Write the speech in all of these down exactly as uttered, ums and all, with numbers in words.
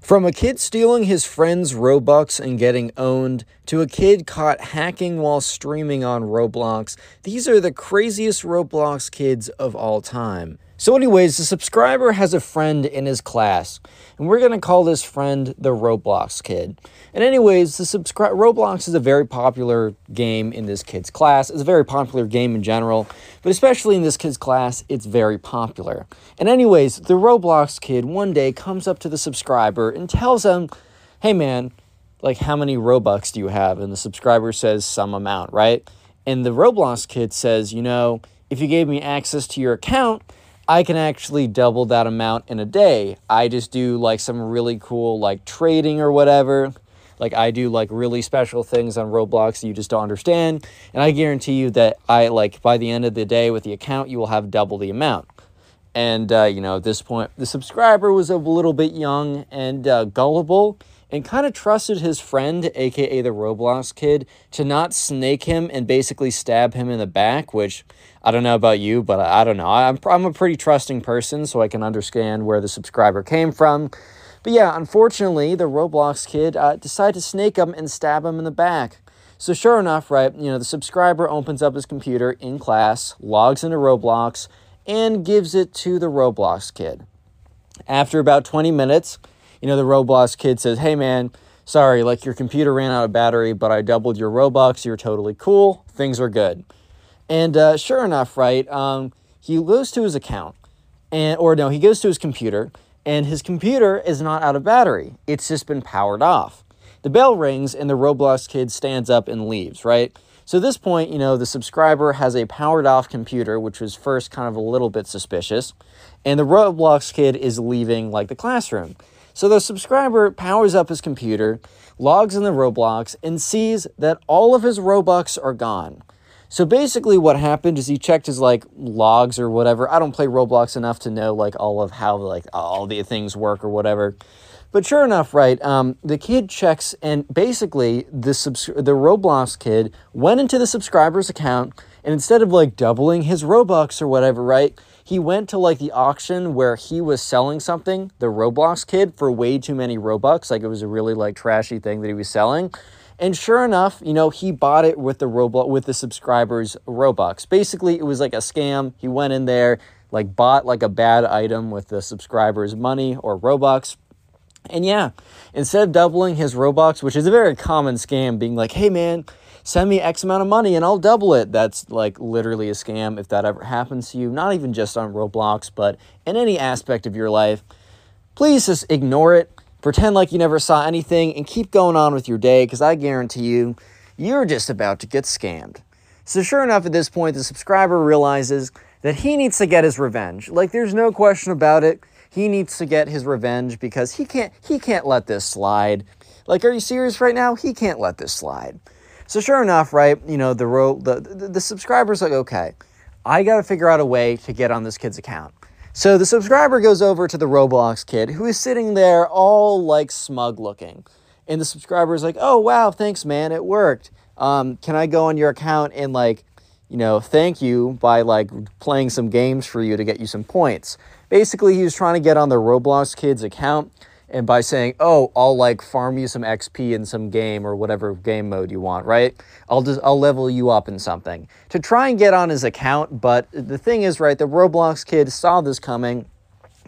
From a kid stealing his friend's Robux and getting owned, to a kid caught hacking while streaming on Roblox, these are the craziest Roblox kids of all time. So anyways, the subscriber has a friend in his class, and we're going to call this friend the Roblox kid. And anyways, the subscri- Roblox is a very popular game in this kid's class. It's a very popular game in general, but especially in this kid's class, it's very popular. And anyways, the Roblox kid one day comes up to the subscriber and tells him, hey man, like how many Robux do you have? And the subscriber says some amount, right? And the Roblox kid says, you know, if you gave me access to your account, I can actually double that amount in a day. I just do like some really cool like trading or whatever. Like I do like really special things on Roblox that you just don't understand. And I guarantee you that I like by the end of the day with the account, you will have double the amount. And, uh, you know, at this point, the subscriber was a little bit young and uh, gullible and kind of trusted his friend, aka the Roblox kid, to not snake him and basically stab him in the back, which I don't know about you, but I, I don't know. I'm, I'm a pretty trusting person, so I can understand where the subscriber came from. But yeah, unfortunately, the Roblox kid uh, decided to snake him and stab him in the back. So sure enough, right, you know, the subscriber opens up his computer in class, logs into Roblox, and gives it to the Roblox kid. After about twenty minutes, you know, the Roblox kid says, hey man, sorry, like your computer ran out of battery, but I doubled your Robux. You're totally cool. Things are good. And uh, sure enough, right, um, he goes to his account and, or no, he goes to his computer and his computer is not out of battery. It's just been powered off. The bell rings and the Roblox kid stands up and leaves, right? So at this point, you know, the subscriber has a powered off computer, which was first kind of a little bit suspicious. And the Roblox kid is leaving like the classroom. So the subscriber powers up his computer, logs in the Roblox, and sees that all of his Robux are gone. So basically what happened is he checked his, like, logs or whatever. I don't play Roblox enough to know, like, all of how, like, all the things work or whatever. But sure enough, right, um, the kid checks, and basically the subs- the Roblox kid went into the subscriber's account, and instead of, like, doubling his Robux or whatever, right, he went to, like, the auction where he was selling something, the Roblox kid, for way too many Robux. Like, it was a really, like, trashy thing that he was selling. And sure enough, you know, he bought it with the Roblox, with the subscriber's Robux. Basically, it was, like, a scam. He went in there, like, bought, like, a bad item with the subscriber's money or Robux. And, yeah, instead of doubling his Robux, which is a very common scam, being like, hey, man, send me X amount of money and I'll double it. That's like literally a scam if that ever happens to you. Not even just on Roblox, but in any aspect of your life. Please just ignore it. Pretend like you never saw anything and keep going on with your day because I guarantee you, you're just about to get scammed. So sure enough, at this point, the subscriber realizes that he needs to get his revenge. Like there's no question about it. He needs to get his revenge because he can't, he can't let this slide. Like, are you serious right now? He can't let this slide. So sure enough, right, you know, the, ro- the, the the subscriber's like, okay, I got to figure out a way to get on this kid's account. So the subscriber goes over to the Roblox kid who is sitting there all like smug looking. And the subscriber's like, oh, wow, thanks, man. It worked. Um, can I go on your account and like, you know, thank you by like playing some games for you to get you some points. Basically, he was trying to get on the Roblox kid's account. And by saying, oh, I'll like farm you some X P in some game or whatever game mode you want, right? I'll just, I'll level you up in something. To try and get on his account, but the thing is, right, the Roblox kid saw this coming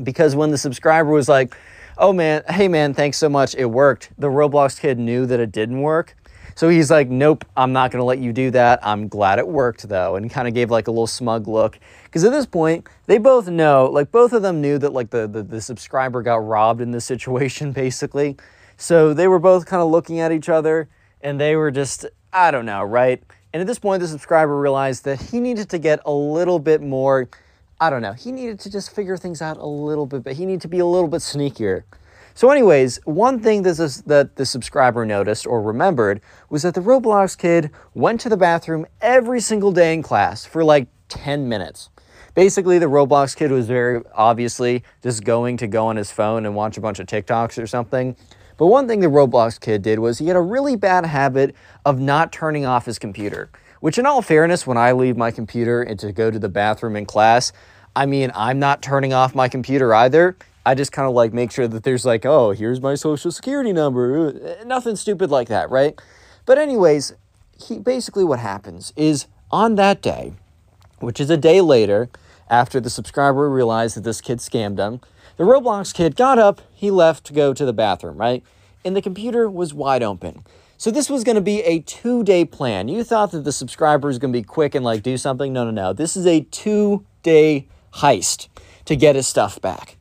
because when the subscriber was like, oh man, hey man, thanks so much, it worked. The Roblox kid knew that it didn't work. So he's like, nope, I'm not gonna let you do that. I'm glad it worked though. And kind of gave like a little smug look. Because at this point, they both know, like both of them knew that like the, the, the subscriber got robbed in this situation basically. So they were both kind of looking at each other and they were just, I don't know, right? And at this point, the subscriber realized that he needed to get a little bit more, I don't know, he needed to just figure things out a little bit, but he needed to be a little bit sneakier. So anyways, one thing this is, that the subscriber noticed or remembered was that the Roblox kid went to the bathroom every single day in class for like ten minutes. Basically, the Roblox kid was very obviously just going to go on his phone and watch a bunch of TikToks or something. But one thing the Roblox kid did was he had a really bad habit of not turning off his computer, which in all fairness, when I leave my computer and to go to the bathroom in class, I mean, I'm not turning off my computer either. I just kind of like make sure that there's like, oh, here's my social security number. Nothing stupid like that, right? But anyways, he, basically what happens is on that day, which is a day later, after the subscriber realized that this kid scammed him, the Roblox kid got up, he left to go to the bathroom, right? And the computer was wide open. So this was going to be a two-day plan. You thought that the subscriber was going to be quick and like do something. No, no, no. This is a two-day heist to get his stuff back.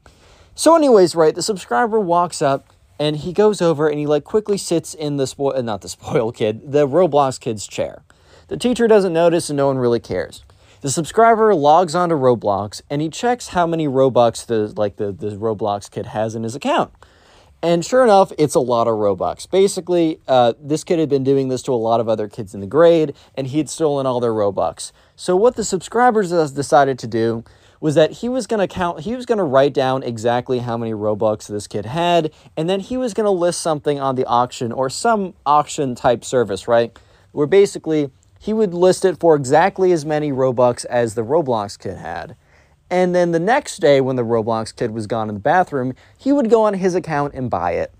So anyways, right, the subscriber walks up and he goes over and he like quickly sits in the spoil, not the spoil kid, the Roblox kid's chair. The teacher doesn't notice and no one really cares. The subscriber logs onto Roblox and he checks how many Robux the like the, the Roblox kid has in his account. And sure enough, it's a lot of Robux. Basically, uh, this kid had been doing this to a lot of other kids in the grade and he had stolen all their Robux. So what the subscribers decided to do was that he was gonna count, he was gonna write down exactly how many Robux this kid had, and then he was gonna list something on the auction or some auction type service, right? Where basically he would list it for exactly as many Robux as the Roblox kid had. And then the next day when the Roblox kid was gone in the bathroom, he would go on his account and buy it.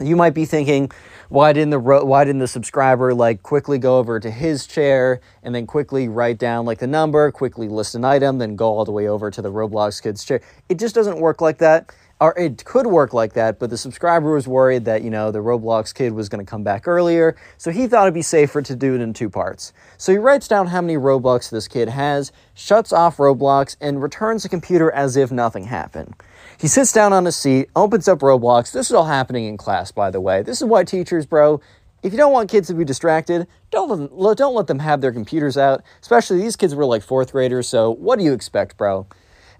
You might be thinking, why didn't the why didn't the subscriber like quickly go over to his chair and then quickly write down like the number, quickly list an item, then go all the way over to the Roblox kid's chair? It just doesn't work like that. Or it could work like that, but the subscriber was worried that, you know, the Roblox kid was going to come back earlier, so he thought it'd be safer to do it in two parts. So he writes down how many Robux this kid has, shuts off Roblox, and returns the computer as if nothing happened. He sits down on his seat, opens up Roblox. This is all happening in class, by the way. This is why teachers, bro, if you don't want kids to be distracted, don't let them, don't let them have their computers out, especially these kids were like fourth graders, so what do you expect, bro?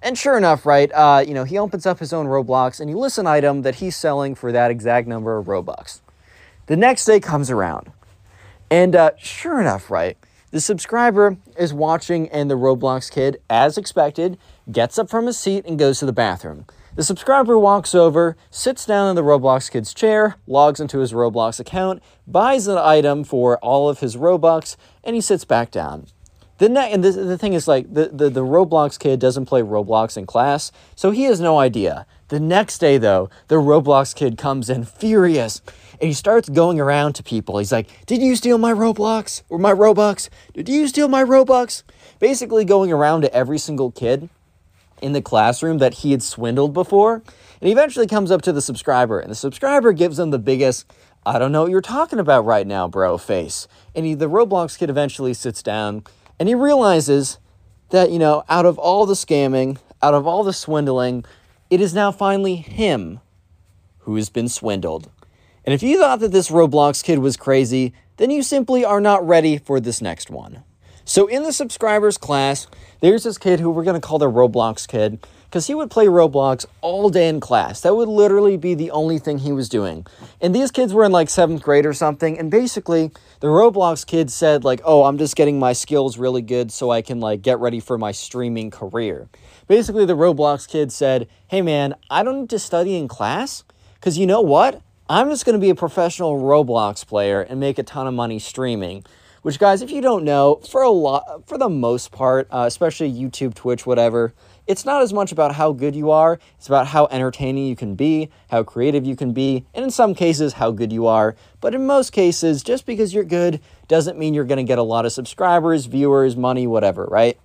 And sure enough, right, uh, you know, he opens up his own Roblox and he lists an item that he's selling for that exact number of Robux. The next day comes around and uh, sure enough, right, the subscriber is watching and the Roblox kid, as expected, gets up from his seat and goes to the bathroom. The subscriber walks over, sits down in the Roblox kid's chair, logs into his Roblox account, buys an item for all of his Robux, and he sits back down. The ne and the, the thing is, like, the, the, the Roblox kid doesn't play Roblox in class, so he has no idea. The next day, though, the Roblox kid comes in furious, and he starts going around to people. He's like, did you steal my Roblox? Or my Robux? Did you steal my Robux? Basically going around to every single kid in the classroom that he had swindled before, and he eventually comes up to the subscriber, and the subscriber gives him the biggest, I don't know what you're talking about right now, bro, face. And he, the Roblox kid eventually sits down, and he realizes that, you know, out of all the scamming, out of all the swindling, it is now finally him who has been swindled. And if you thought that this Roblox kid was crazy, then you simply are not ready for this next one. So in the subscriber's class, there's this kid who we're going to call the Roblox kid, because he would play Roblox all day in class. That would literally be the only thing he was doing. And these kids were in like seventh grade or something. And basically the Roblox kid said like, oh, I'm just getting my skills really good so I can like get ready for my streaming career. Basically the Roblox kid said, hey man, I don't need to study in class because you know what? I'm just going to be a professional Roblox player and make a ton of money streaming. Which guys, if you don't know, for a lot, for the most part, uh, especially YouTube, Twitch, whatever, it's not as much about how good you are. It's about how entertaining you can be, how creative you can be, and in some cases, how good you are. But in most cases, just because you're good doesn't mean you're going to get a lot of subscribers, viewers, money, whatever, right?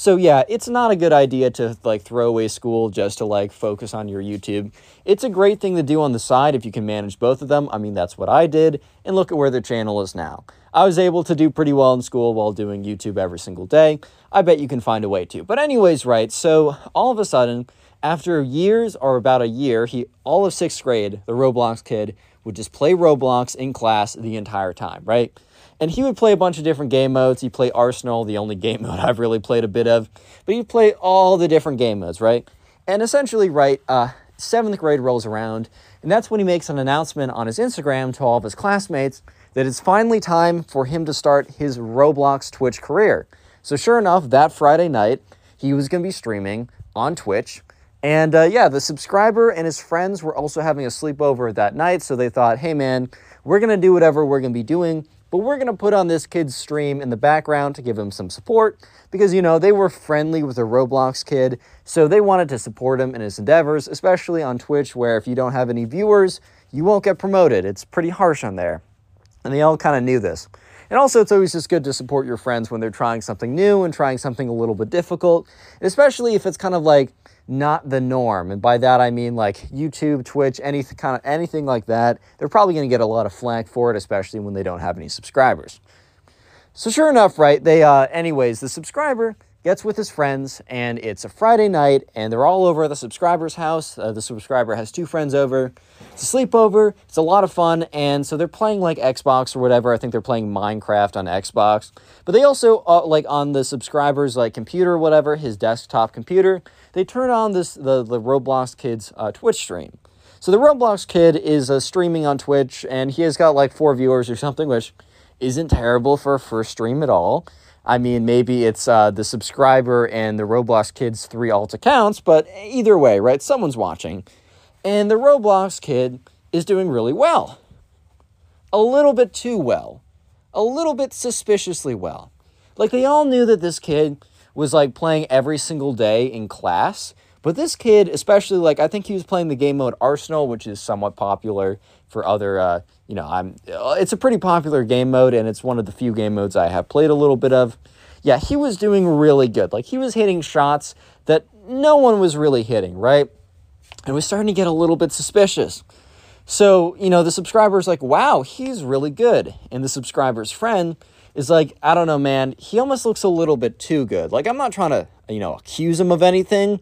So yeah, it's not a good idea to like throw away school just to like focus on your YouTube. It's a great thing to do on the side if you can manage both of them. I mean, that's what I did, and look at where their channel is now. I was able to do pretty well in school while doing YouTube every single day. I bet you can find a way to. But anyways, right, so all of a sudden, after years or about a year, he all of sixth grade, the Roblox kid would just play Roblox in class the entire time, right? And he would play a bunch of different game modes. He'd play Arsenal, the only game mode I've really played a bit of. But he'd play all the different game modes, right? And essentially, right, uh, seventh grade rolls around. And that's when he makes an announcement on his Instagram to all of his classmates that it's finally time for him to start his Roblox Twitch career. So sure enough, that Friday night, he was going to be streaming on Twitch. And uh, yeah, the subscriber and his friends were also having a sleepover that night. So they thought, hey, man, we're going to do whatever we're going to be doing, but we're going to put on this kid's stream in the background to give him some support because, you know, they were friendly with the Roblox kid, so they wanted to support him in his endeavors, especially on Twitch, where if you don't have any viewers, you won't get promoted. It's pretty harsh on there. And they all kind of knew this. And also, it's always just good to support your friends when they're trying something new and trying something a little bit difficult, especially if it's kind of like not the norm. And by that, I mean like YouTube, Twitch, any kind of anything like that. They're probably going to get a lot of flack for it, especially when they don't have any subscribers. So sure enough, right? They, uh, anyways, the subscriber gets with his friends, and it's a Friday night, and they're all over at the subscriber's house. Uh, the subscriber has two friends over. It's a sleepover. It's a lot of fun, and so they're playing, like, Xbox or whatever. I think they're playing Minecraft on Xbox. But they also, uh, like, on the subscriber's, like, computer or whatever, his desktop computer, they turn on this the, the Roblox kid's uh, Twitch stream. So the Roblox kid is uh, streaming on Twitch, and he has got, like, four viewers or something, which isn't terrible for a first stream at all. I mean, maybe it's uh, the subscriber and the Roblox kid's three alt accounts, but either way, right? Someone's watching. And the Roblox kid is doing really well. A little bit too well. A little bit suspiciously well. Like, they all knew that this kid was, like, playing every single day in class. But this kid, especially, like, I think he was playing the game mode Arsenal, which is somewhat popular for other, uh, you know, I'm. It's a pretty popular game mode, and it's one of the few game modes I have played a little bit of. Yeah, he was doing really good. Like, he was hitting shots that no one was really hitting, right? And it was starting to get a little bit suspicious. So, you know, the subscriber's like, wow, he's really good. And the subscriber's friend is like, I don't know, man, he almost looks a little bit too good. Like, I'm not trying to, you know, accuse him of anything,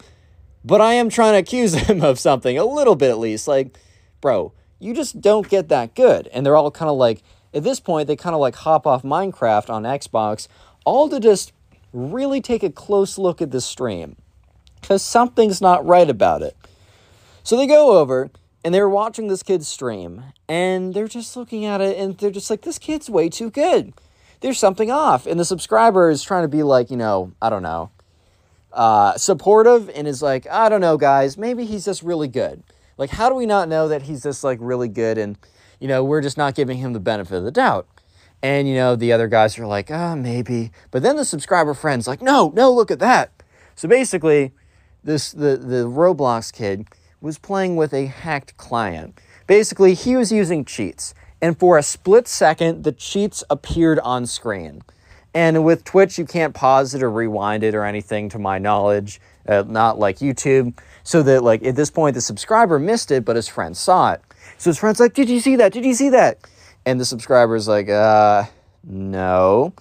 but I am trying to accuse him of something, a little bit at least. Like, bro, you just don't get that good. And they're all kind of like, at this point, they kind of like hop off Minecraft on Xbox, all to just really take a close look at this stream, because something's not right about it. So they go over, and they're watching this kid's stream, and they're just looking at it, and they're just like, this kid's way too good. There's something off. And the subscriber is trying to be like, you know, I don't know, uh, supportive, and is like, I don't know, guys, maybe he's just really good. Like, how do we not know that he's just, like, really good and, you know, we're just not giving him the benefit of the doubt? And, you know, the other guys are like, ah, oh, maybe. But then the subscriber friend's like, no, no, look at that. So basically, this the, the Roblox kid was playing with a hacked client. Basically, he was using cheats. And for a split second, the cheats appeared on screen. And with Twitch, you can't pause it or rewind it or anything, to my knowledge, uh, not like YouTube. So that, like, at this point, the subscriber missed it, but his friend saw it. So his friend's like, did you see that? Did you see that? And the subscriber's like, uh, no.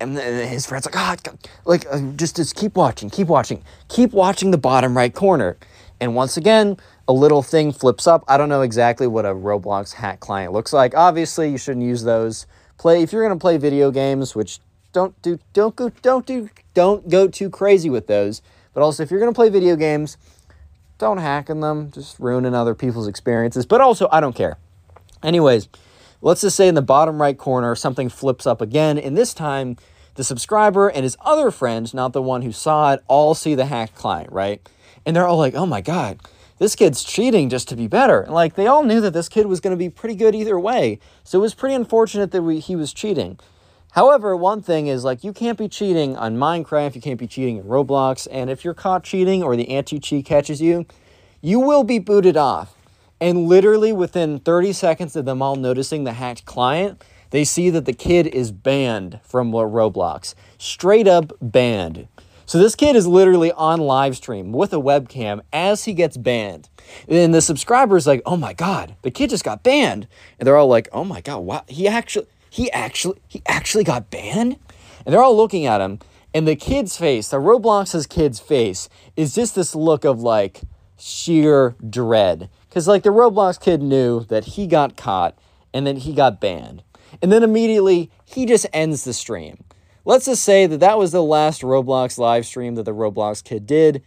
And then his friend's like, ah, oh, like, uh, just, just keep watching, keep watching, keep watching the bottom right corner. And once again, a little thing flips up. I don't know exactly what a Roblox hack client looks like. Obviously, you shouldn't use those. Play, if you're going to play video games, which don't do, don't go, don't do, don't go too crazy with those. But also, if you're going to play video games, don't hack in them, just ruining other people's experiences. But also, I don't care. Anyways, let's just say in the bottom right corner, something flips up again. And this time, the subscriber and his other friend, not the one who saw it, all see the hacked client, right? And they're all like, oh my God, this kid's cheating just to be better. And like, they all knew that this kid was going to be pretty good either way. So it was pretty unfortunate that we, he was cheating. However, one thing is, like, you can't be cheating on Minecraft, you can't be cheating in Roblox, and if you're caught cheating or the anti-cheat catches you, you will be booted off. And literally within thirty seconds of them all noticing the hacked client, they see that the kid is banned from Roblox. Straight up banned. So this kid is literally on live stream with a webcam as he gets banned. And the subscriber is like, oh my God, the kid just got banned. And they're all like, oh my God, wow, he actually, he actually, he actually got banned? And they're all looking at him. And the kid's face, the Roblox's kid's face, is just this look of like sheer dread. Because like the Roblox kid knew that he got caught and then he got banned. And then immediately he just ends the stream. Let's just say that that was the last Roblox live stream that the Roblox kid did.